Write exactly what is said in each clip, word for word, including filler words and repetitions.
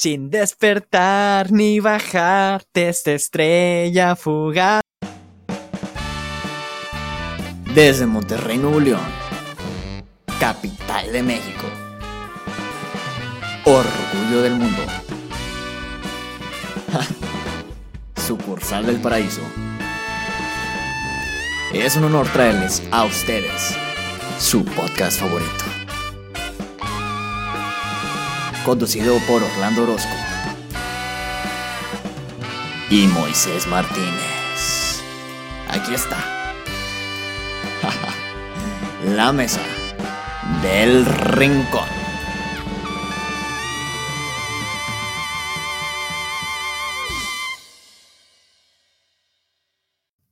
Sin despertar ni bajarte, esta estrella fugaz. Desde Monterrey, Nuevo León, capital de México, orgullo del mundo, sucursal del paraíso. Es un honor traerles a ustedes su podcast favorito, conducido por Orlando Orozco y Moisés Martínez. Aquí está La Mesa del Rincón.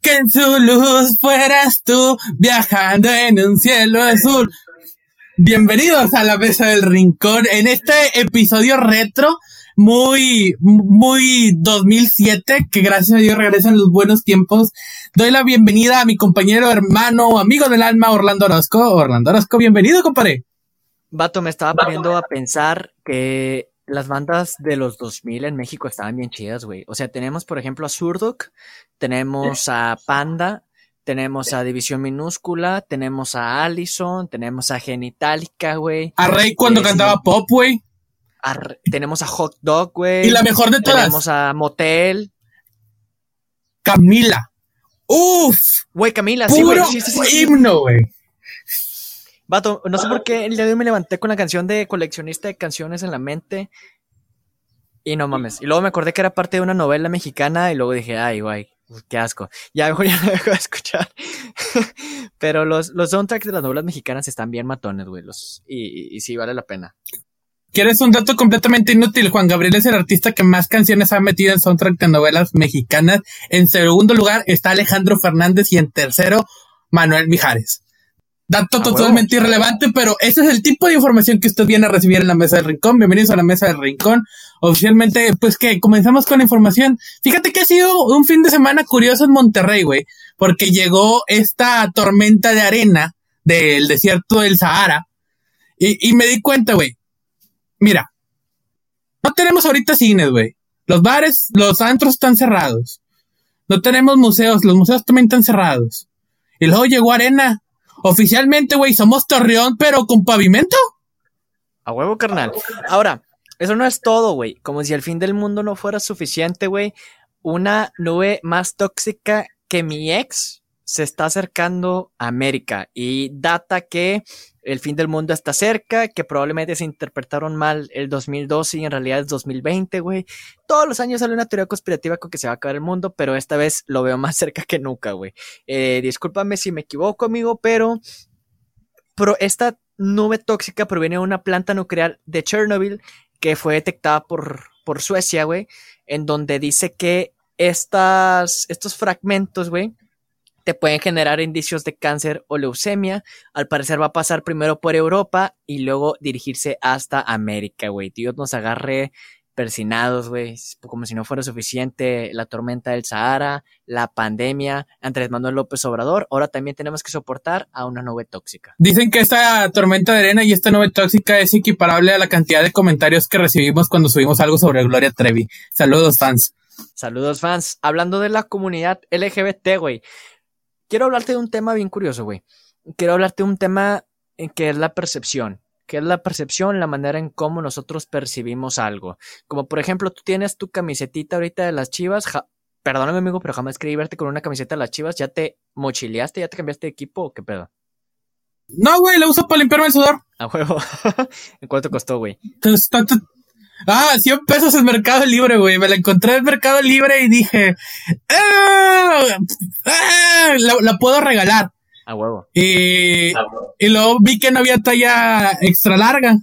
Que en su luz fueras tú, viajando en un cielo azul. Bienvenidos a La Mesa del Rincón, en este episodio retro, muy, muy dos mil siete, que gracias a Dios regresan los buenos tiempos. Doy la bienvenida a mi compañero, hermano, amigo del alma, Orlando Orozco. Orlando Orozco, bienvenido, compadre. Vato, me estaba Vato. poniendo a pensar que las bandas de los dos mil en México estaban bien chidas, güey. O sea, tenemos, por ejemplo, a Zurduk, tenemos a Panda, tenemos a División Minúscula, tenemos a Allison, tenemos a Genitalica, güey. A Rey cuando es, cantaba pop, güey. Tenemos a Hot Dog, güey. Y la mejor de todas. Tenemos a Motel. Camila. Uf. Güey, Camila. Puro sí, wey, sí, sí, sí, himno, güey. Vato, no sé por qué el día de hoy me levanté con la canción de Coleccionista de Canciones en la mente. Y no mames. Y luego me acordé que era parte de una novela mexicana y luego dije, ay, güey. Qué asco, ya, ya no dejo de escuchar. Pero los, los soundtracks de las novelas mexicanas están bien matones, güey, los, y, y, y sí, vale la pena. ¿Quieres un dato completamente inútil? Juan Gabriel es el artista que más canciones ha metido en soundtrack de novelas mexicanas. En segundo lugar está Alejandro Fernández y en tercero, Manuel Mijares. Dato ah, totalmente bueno. irrelevante, pero ese es el tipo de información que usted viene a recibir en La Mesa del Rincón. Bienvenidos a La Mesa del Rincón. Oficialmente, pues que comenzamos con la información. Fíjate que ha sido un fin de semana curioso en Monterrey, güey, porque llegó esta tormenta de arena del desierto del Sahara y, y me di cuenta, güey. Mira, no tenemos ahorita cines, güey. Los bares, los antros están cerrados. No tenemos museos, los museos también están cerrados. Y luego llegó arena. Oficialmente, güey, somos Torreón, pero con pavimento. A huevo, carnal. Ahora, eso no es todo, güey. Como si el fin del mundo no fuera suficiente, güey. Una nube más tóxica que mi ex se está acercando a América. Y data que el fin del mundo está cerca, que probablemente se interpretaron mal el dos mil doce y en realidad es dos mil veinte, güey. Todos los años sale una teoría conspirativa con que se va a acabar el mundo, pero esta vez lo veo más cerca que nunca, güey. Eh, discúlpame si me equivoco, amigo, pero, pero esta nube tóxica proviene de una planta nuclear de Chernobyl que fue detectada por, por Suecia, güey, en donde dice que estas, estos fragmentos, güey, te pueden generar indicios de cáncer o leucemia. Al parecer va a pasar primero por Europa y luego dirigirse hasta América, güey. Dios nos agarre persinados, güey. Como si no fuera suficiente la tormenta del Sahara, la pandemia, Andrés Manuel López Obrador. Ahora también tenemos que soportar a una nube tóxica. Dicen que esta tormenta de arena y esta nube tóxica es equiparable a la cantidad de comentarios que recibimos cuando subimos algo sobre Gloria Trevi. Saludos, fans. Saludos, fans. Hablando de la comunidad L G B T, güey. Quiero hablarte de un tema bien curioso, güey. Quiero hablarte de un tema que es la percepción. Que es la percepción, la manera en cómo nosotros percibimos algo. Como por ejemplo, tú tienes tu camisetita ahorita de las Chivas. Ja- Perdóname, amigo, pero jamás creí verte con una camiseta de las Chivas. ¿Ya te mochileaste? ¿Ya te cambiaste de equipo? ¿O qué pedo? No, güey, la uso para limpiarme el sudor. A huevo. ¿En cuánto costó, güey? Ah, cien pesos en Mercado Libre, güey. Me la encontré en Mercado Libre y dije, ¡ah! ¡Ah! La, la puedo regalar. A huevo. Y, a huevo. Y luego vi que no había talla extra larga.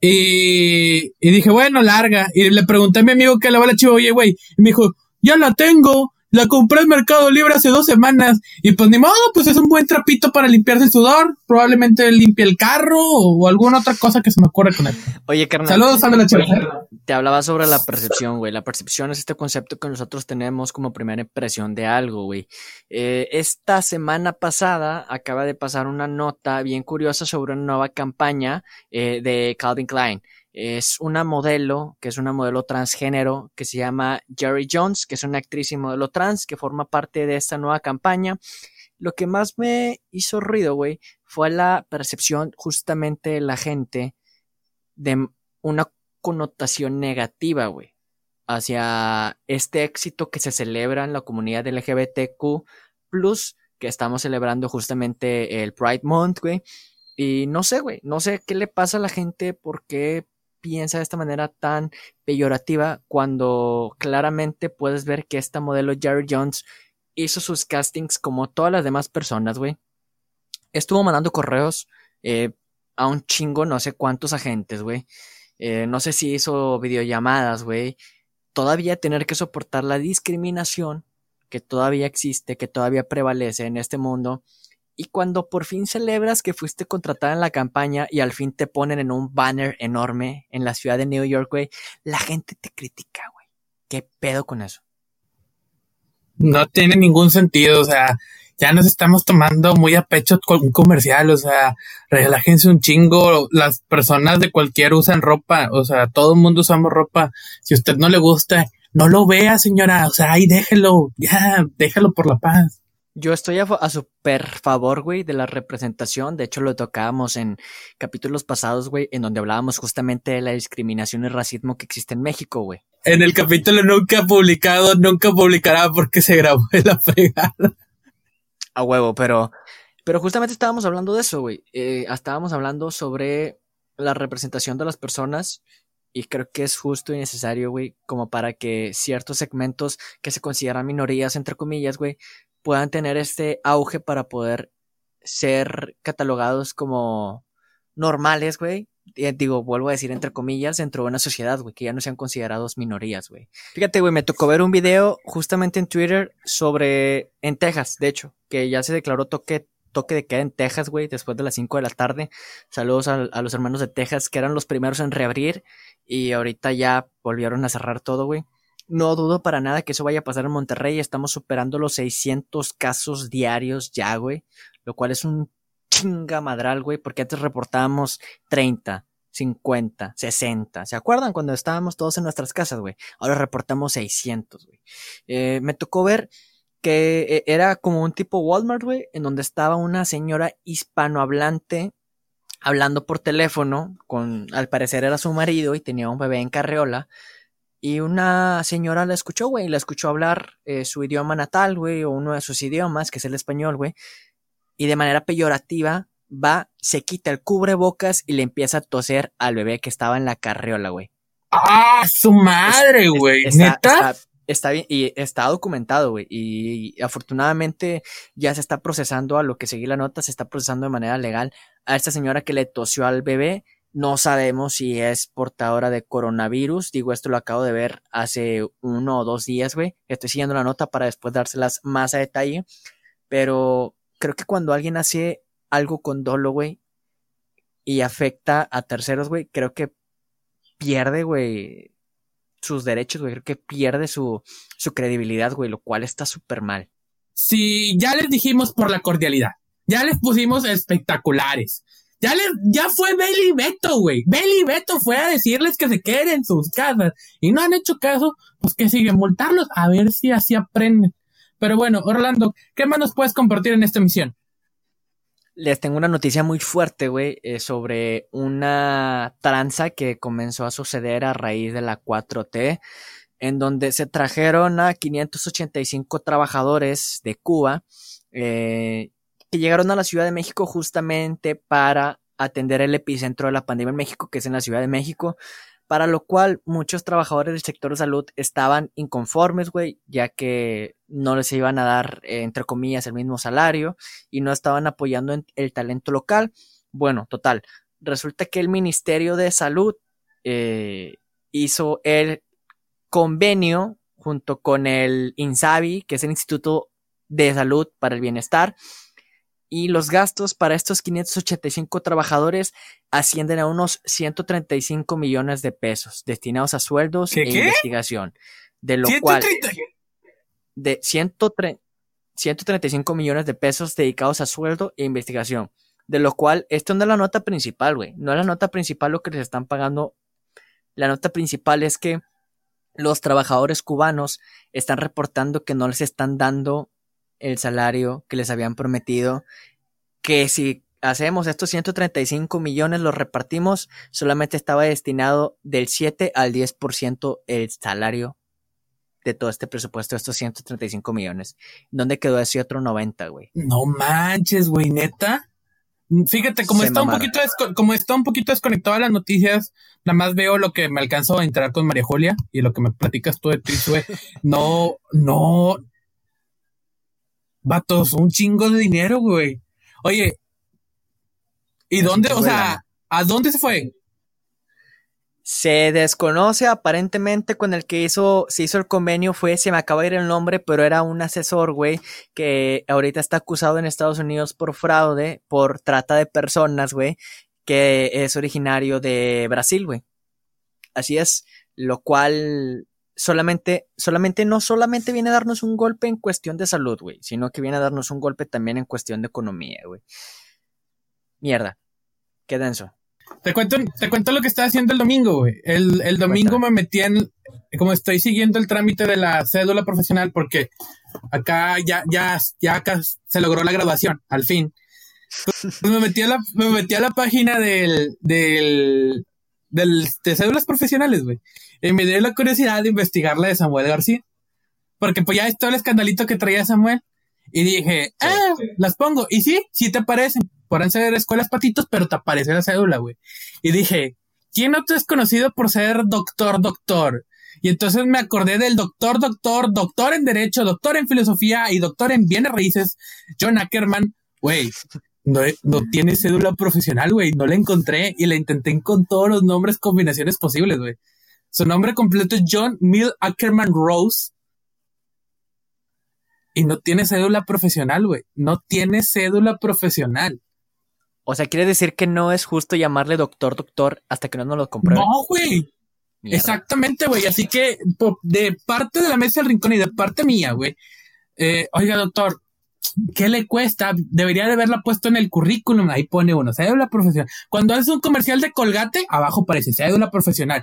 Y, y dije, bueno, larga. Y le pregunté a mi amigo que le va la chiva, oye, güey. Y me dijo, ya la tengo. La compré en Mercado Libre hace dos semanas. Y pues ni modo, pues es un buen trapito para limpiarse el sudor. Probablemente limpie el carro o alguna otra cosa que se me ocurra con él. Oye, carnal. Saludos a la chica. Te hablaba sobre la percepción, güey. La percepción es este concepto que nosotros tenemos como primera impresión de algo, güey. Eh, esta semana pasada acaba de pasar una nota bien curiosa sobre una nueva campaña eh, de Calvin Klein. es una modelo, que es una modelo transgénero, que se llama Jerry Jones, que es una actriz y modelo trans, que forma parte de esta nueva campaña. Lo que más me hizo ruido, güey, fue la percepción justamente de la gente de una connotación negativa, güey, hacia este éxito que se celebra en la comunidad L G B T Q plus, que estamos celebrando justamente el Pride Month, güey. Y no sé, güey, no sé qué le pasa a la gente, por qué piensa de esta manera tan peyorativa, cuando claramente puedes ver que esta modelo Jared Jones hizo sus castings como todas las demás personas, güey. Estuvo mandando correos eh, a un chingo, no sé cuántos agentes, güey. Eh, no sé si hizo videollamadas, güey. Todavía tener que soportar la discriminación que todavía existe, que todavía prevalece en este mundo. Y cuando por fin celebras que fuiste contratada en la campaña y al fin te ponen en un banner enorme en la ciudad de New York, güey, la gente te critica, güey. ¿Qué pedo con eso? No tiene ningún sentido, o sea, ya nos estamos tomando muy a pecho con un comercial, o sea, relájense un chingo, las personas de cualquier usan ropa, o sea, todo el mundo usamos ropa, si a usted no le gusta, no lo vea, señora, o sea, ahí déjelo, ya, déjalo por la paz. Yo estoy a, a súper favor, güey, de la representación. De hecho, lo tocábamos en capítulos pasados, güey, en donde hablábamos justamente de la discriminación y racismo que existe en México, güey. En el capítulo nunca publicado, nunca publicará porque se grabó en la fregada. A huevo, pero, pero justamente estábamos hablando de eso, güey. Eh, estábamos hablando sobre la representación de las personas. Y creo que es justo y necesario, güey, como para que ciertos segmentos que se consideran minorías, entre comillas, güey, puedan tener este auge para poder ser catalogados como normales, güey. Digo, vuelvo a decir entre comillas, dentro de una sociedad, güey, que ya no sean considerados minorías, güey. Fíjate, güey, me tocó ver un video justamente en Twitter sobre... en Texas, de hecho, que ya se declaró toque, toque de queda en Texas, güey, después de las cinco de la tarde. Saludos a, a los hermanos de Texas, que eran los primeros en reabrir y ahorita ya volvieron a cerrar todo, güey. No dudo para nada que eso vaya a pasar en Monterrey. Estamos superando los seiscientos casos diarios ya, güey. Lo cual es un chingamadral, güey, porque antes reportábamos treinta, cincuenta, sesenta. ¿Se acuerdan cuando estábamos todos en nuestras casas, güey? Ahora reportamos seiscientos, güey. Eh, me tocó ver que era como un tipo Walmart, güey, en donde estaba una señora hispanohablante hablando por teléfono con, al parecer era su marido y tenía un bebé en carriola. Y una señora la escuchó, güey, la escuchó hablar eh, su idioma natal, güey, o uno de sus idiomas, que es el español, güey. Y de manera peyorativa va, se quita el cubrebocas y le empieza a toser al bebé que estaba en la carriola, güey. ¡Ah, su madre, güey! Es, es, ¿neta? Está, está bien, y está documentado, güey. Y, y afortunadamente ya se está procesando, a lo que seguí la nota, se está procesando de manera legal a esta señora que le tosió al bebé. No sabemos si es portadora de coronavirus. Digo, esto lo acabo de ver hace uno o dos días, güey. Estoy siguiendo la nota para después dárselas más a detalle. Pero creo que cuando alguien hace algo con dolo, güey, y afecta a terceros, güey, creo que pierde, güey, sus derechos, güey. Creo que pierde su, su credibilidad, güey, lo cual está súper mal. Sí, ya les dijimos por la cordialidad. Ya les pusimos espectaculares. Ya, les, ya fue Beli y Beto, güey. Beli y Beto fue a decirles que se queden en sus casas y no han hecho caso, pues que siguen, multarlos, a ver si así aprenden. Pero bueno, Orlando, ¿qué más nos puedes compartir en esta emisión? Les tengo una noticia muy fuerte, güey, eh, sobre una tranza que comenzó a suceder a raíz de la cuatro T, en donde se trajeron a quinientos ochenta y cinco trabajadores de Cuba, eh... que llegaron a la Ciudad de México justamente para atender el epicentro de la pandemia en México, que es en la Ciudad de México, para lo cual muchos trabajadores del sector de salud estaban inconformes, güey, ya que no les iban a dar, eh, entre comillas, el mismo salario y no estaban apoyando en el talento local. Bueno, total, resulta que el Ministerio de Salud eh, hizo el convenio junto con el INSABI, que es el Instituto de Salud para el Bienestar, y los gastos para estos quinientos ochenta y cinco trabajadores ascienden a unos ciento treinta y cinco millones de pesos destinados a sueldos ¿Qué, e qué? investigación. De lo ciento treinta cual, de ciento treinta y cinco millones de pesos dedicados a sueldo e investigación. De lo cual, esto no es la nota principal, güey. No es la nota principal lo que les están pagando La nota principal es que los trabajadores cubanos están reportando que no les están dando el salario que les habían prometido, que si hacemos estos ciento treinta y cinco millones, los repartimos, solamente estaba destinado del siete al diez por ciento el salario de todo este presupuesto, estos ciento treinta y cinco millones. ¿Dónde quedó ese otro noventa, güey? No manches, güey, neta. Fíjate, como está, un poquito desco- como está un poquito desconectado a las noticias, nada más veo lo que me alcanzó a entrar con María Julia y lo que me platicas tú de ti, güey. No, no. Vatos, un chingo de dinero, güey. Oye, ¿y dónde? O sea, ¿a dónde se fue? Se desconoce, aparentemente con el que hizo, se hizo el convenio fue, se me acaba de ir el nombre, pero era un asesor, güey, que ahorita está acusado en Estados Unidos por fraude, por trata de personas, güey, que es originario de Brasil, güey. Así es, lo cual solamente, solamente, no solamente viene a darnos un golpe en cuestión de salud, güey, sino que viene a darnos un golpe también en cuestión de economía, güey. Mierda, qué denso. Te cuento, te cuento lo que estaba haciendo el domingo, güey. El, el domingo me metí en... Como estoy siguiendo el trámite de la cédula profesional, porque acá ya, ya, ya acá se logró la graduación, al fin. Entonces me metí a la, me metí a la página del, del, del, de cédulas profesionales, güey. Y me dio la curiosidad de investigar la de Samuel García. Porque pues ya es todo el escandalito que traía Samuel. Y dije, ah, las pongo. Y sí, sí te aparecen. Podrán ser escuelas patitos, pero te aparece la cédula, güey. Y dije, ¿quién no te es conocido por ser doctor, doctor? Y entonces me acordé del doctor, doctor, doctor en Derecho, doctor en Filosofía y doctor en Bienes Raíces, John Ackerman. Güey, no, no tiene cédula profesional, güey. No la encontré y la intenté con todos los nombres, combinaciones posibles, güey. Su nombre completo es John Mill Ackerman Rose. Y no tiene cédula profesional, güey. No tiene cédula profesional. O sea, quiere decir que no es justo llamarle doctor, doctor, hasta que no nos lo comprueben. No, güey. Exactamente, güey. Así que de parte de la Mesa del Rincón y de parte mía, güey. Eh, oiga, doctor, ¿qué le cuesta? Debería de haberla puesto en el currículum. Ahí pone uno, cédula profesional. Cuando haces un comercial de Colgate, abajo parece cédula profesional.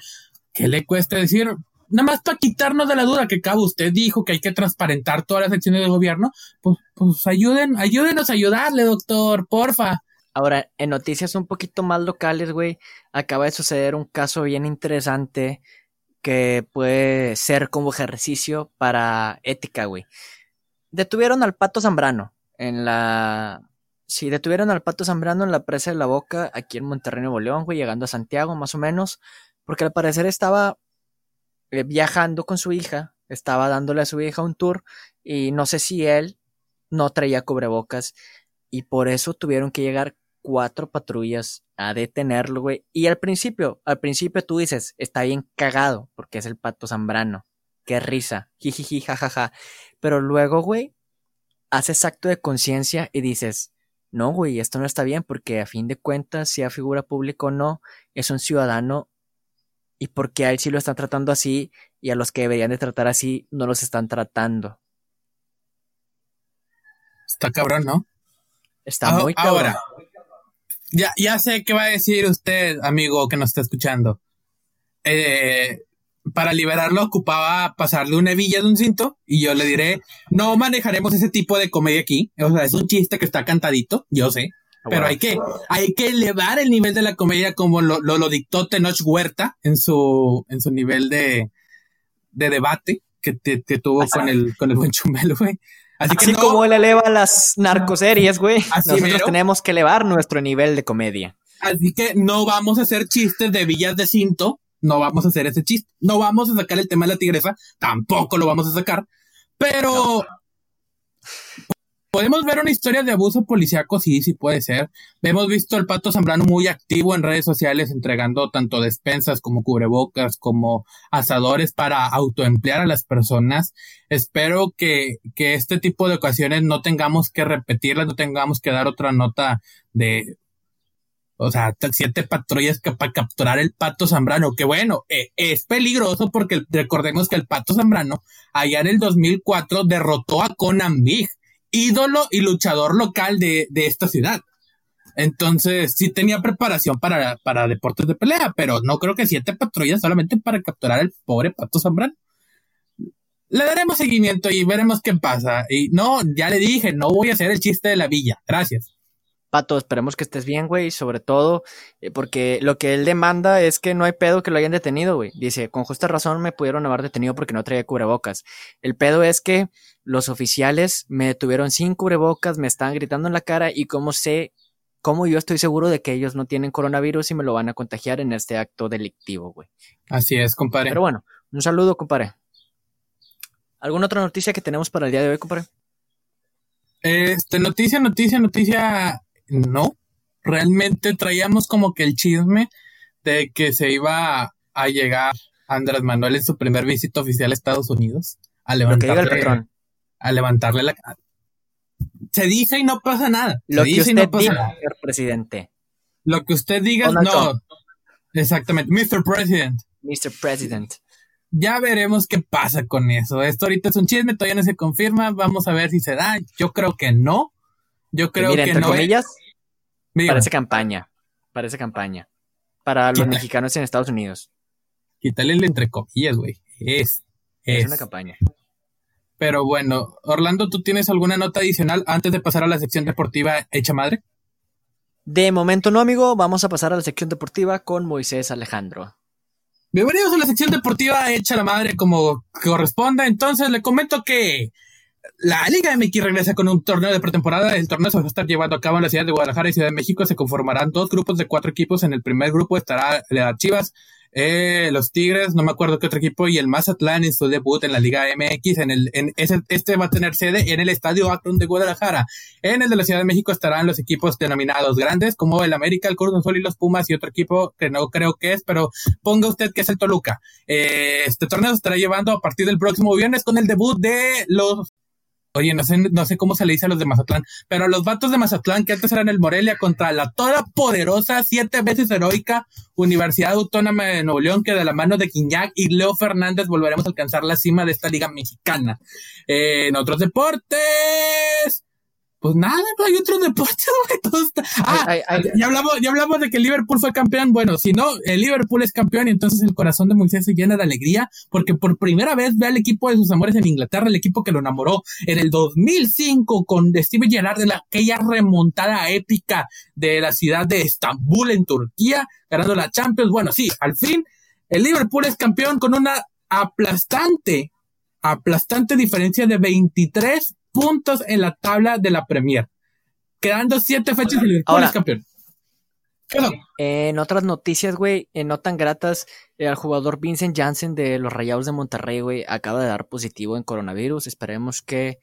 ¿Qué le cuesta decir? Nada más para quitarnos de la duda que cabo usted dijo que hay que transparentar todas las acciones del gobierno, pues, pues ayuden, ayúdenos a ayudarle, doctor, porfa. Ahora, en noticias un poquito más locales, güey, acaba de suceder un caso bien interesante que puede ser como ejercicio para ética, güey. Detuvieron al Pato Zambrano en la... Sí, detuvieron al Pato Zambrano en la presa de La Boca, aquí en Monterrey, Nuevo León, güey, llegando a Santiago, más o menos, porque al parecer estaba... viajando con su hija, estaba dándole a su hija un tour y no sé si él no traía cubrebocas y por eso tuvieron que llegar cuatro patrullas a detenerlo, güey. Y al principio, al principio tú dices, está bien cagado porque es el Pato Zambrano, qué risa, jijiji, jajaja, pero luego, güey, haces acto de conciencia y dices, no, güey, esto no está bien porque a fin de cuentas, sea figura pública o no, es un ciudadano. Y porque a él sí lo están tratando así y a los que deberían de tratar así no los están tratando. Está cabrón, ¿no? Está ah, muy cabrón. Ahora, ya, ya sé qué va a decir usted, amigo que nos está escuchando. Eh, para liberarlo ocupaba pasarle una hebilla de un cinto y yo le diré, no manejaremos ese tipo de comedia aquí. O sea, es un chiste que está cantadito, yo sé. Pero hay que, hay que elevar el nivel de la comedia como lo, lo, lo dictó Tenoch Huerta en su, en su nivel de, de debate que, te, que tuvo con el, con el buen Chumel, güey. Así, así que no, como él eleva las narcoseries, güey, nosotros mero, tenemos que elevar nuestro nivel de comedia. Así que no vamos a hacer chistes de villas de cinto, no vamos a hacer ese chiste, no vamos a sacar el tema de la tigresa, tampoco lo vamos a sacar, pero... No. Podemos ver una historia de abuso policíaco, sí, sí puede ser. Hemos visto al Pato Zambrano muy activo en redes sociales, entregando tanto despensas como cubrebocas, como asadores para autoemplear a las personas. Espero que, que este tipo de ocasiones no tengamos que repetirlas, no tengamos que dar otra nota de, o sea, siete patrullas que para capturar el Pato Zambrano. Que bueno, eh, es peligroso porque recordemos que el Pato Zambrano allá en el dos mil cuatro derrotó a Conan Big, ídolo y luchador local de, de esta ciudad. Entonces, sí tenía preparación para, para deportes de pelea, pero no creo que siete patrullas solamente para capturar al pobre Pato Zambrano. Le daremos seguimiento y veremos qué pasa. Y no, ya le dije, no voy a hacer el chiste de la villa. Gracias. Pato, esperemos que estés bien, güey, sobre todo eh, porque lo que él demanda es que no hay pedo que lo hayan detenido, güey. Dice, con justa razón me pudieron haber detenido porque no traía cubrebocas. El pedo es que los oficiales me detuvieron sin cubrebocas, me estaban gritando en la cara y cómo sé, cómo yo estoy seguro de que ellos no tienen coronavirus y me lo van a contagiar en este acto delictivo, güey. Así es, compadre. Pero bueno, un saludo, compadre. ¿Alguna otra noticia que tenemos para el día de hoy, compadre? Este, noticia, noticia, noticia... No, realmente traíamos como que el chisme de que se iba a llegar Andrés Manuel en su primer visita oficial a Estados Unidos a levantarle, lo que diga el patrón. A levantarle la... Se dice y no pasa nada. Se lo dice que usted y no pasa diga, nada. Señor presidente. Lo que usted diga, Donald no. Trump. Exactamente, mister President. mister President. Ya veremos qué pasa con eso. Esto ahorita es un chisme, todavía no se confirma. Vamos a ver si se da. Yo creo que no. Yo creo mira, que entre no comillas, es... Mira. Parece campaña, parece campaña para los Quítale. mexicanos en Estados Unidos. Quítale el entre comillas, güey. Es, es, es una campaña. Pero bueno, Orlando, ¿tú tienes alguna nota adicional antes de pasar a la sección deportiva hecha madre? De momento no, amigo. Vamos a pasar a la sección deportiva con Moisés Alejandro. Bienvenidos a la sección deportiva hecha la madre como corresponda. Entonces le comento que... La Liga M X regresa con un torneo de pretemporada. El torneo se va a estar llevando a cabo en la ciudad de Guadalajara y Ciudad de México. Se conformarán dos grupos de cuatro equipos. En el primer grupo estará las Chivas, eh, los Tigres, no me acuerdo qué otro equipo, y el Mazatlán en su debut en la Liga M X. En el, en ese, este va a tener sede en el Estadio Akron de Guadalajara. En el de la Ciudad de México estarán los equipos denominados grandes, como el América, el Cruz Azul y los Pumas, y otro equipo que no creo que es, pero ponga usted que es el Toluca. Eh, este torneo se estará llevando a partir del próximo viernes con el debut de los... Oye, no sé, no sé cómo se le dice a los de Mazatlán, pero a los vatos de Mazatlán, que antes eran el Morelia, contra la toda poderosa, siete veces heroica Universidad Autónoma de Nuevo León, que de la mano de Quiñac y Leo Fernández volveremos a alcanzar la cima de esta liga mexicana. Eh, en otros deportes... Pues nada, no hay otros deportes, güey. Ah, ay, ay, ay. Ya, hablamos, ya hablamos de que Liverpool fue campeón. Bueno, si no, el Liverpool es campeón y entonces el corazón de Moisés se llena de alegría porque por primera vez ve al equipo de sus amores en Inglaterra, el equipo que lo enamoró en el dos mil cinco con Steve Gerrard de la, aquella remontada épica de la ciudad de Estambul en Turquía, ganando la Champions. Bueno, sí, al fin, el Liverpool es campeón con una aplastante, aplastante diferencia de veintitrés puntos en la tabla de la Premier, quedando siete fechas y Liverpool es campeón. En otras noticias, güey, eh, no tan gratas, eh, el jugador Vincent Janssen de los Rayados de Monterrey, güey, acaba de dar positivo en coronavirus. Esperemos que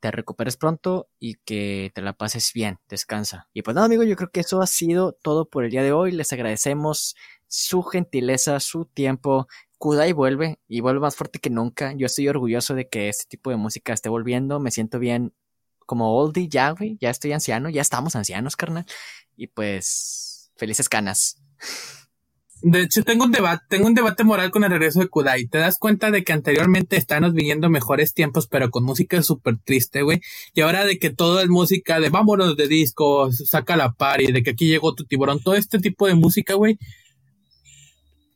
te recuperes pronto y que te la pases bien, descansa. Y pues nada, amigo, yo creo que eso ha sido todo por el día de hoy. Les agradecemos su gentileza, su tiempo. Kudai vuelve, y vuelve más fuerte que nunca. Yo estoy orgulloso de que este tipo de música esté volviendo, me siento bien como oldie ya, güey, ya estoy anciano, ya estamos ancianos, carnal, y pues, felices canas. De hecho, tengo un debate, tengo un debate moral con el regreso de Kudai. ¿Te das cuenta de que anteriormente estábamos viviendo mejores tiempos, pero con música súper triste, güey? Y ahora de que todo es música de vámonos de discos, saca la party, de que aquí llegó tu tiburón, todo este tipo de música, güey,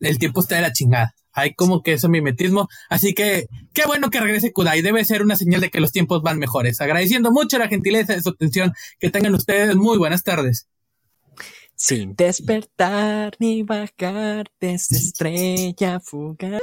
el tiempo está de la chingada. Hay como que eso mimetismo, así que qué bueno que regrese Kudai, debe ser una señal de que los tiempos van mejores. Agradeciendo mucho la gentileza de su atención, que tengan ustedes muy buenas tardes. Sin despertar ni bajar de esa estrella fugaz.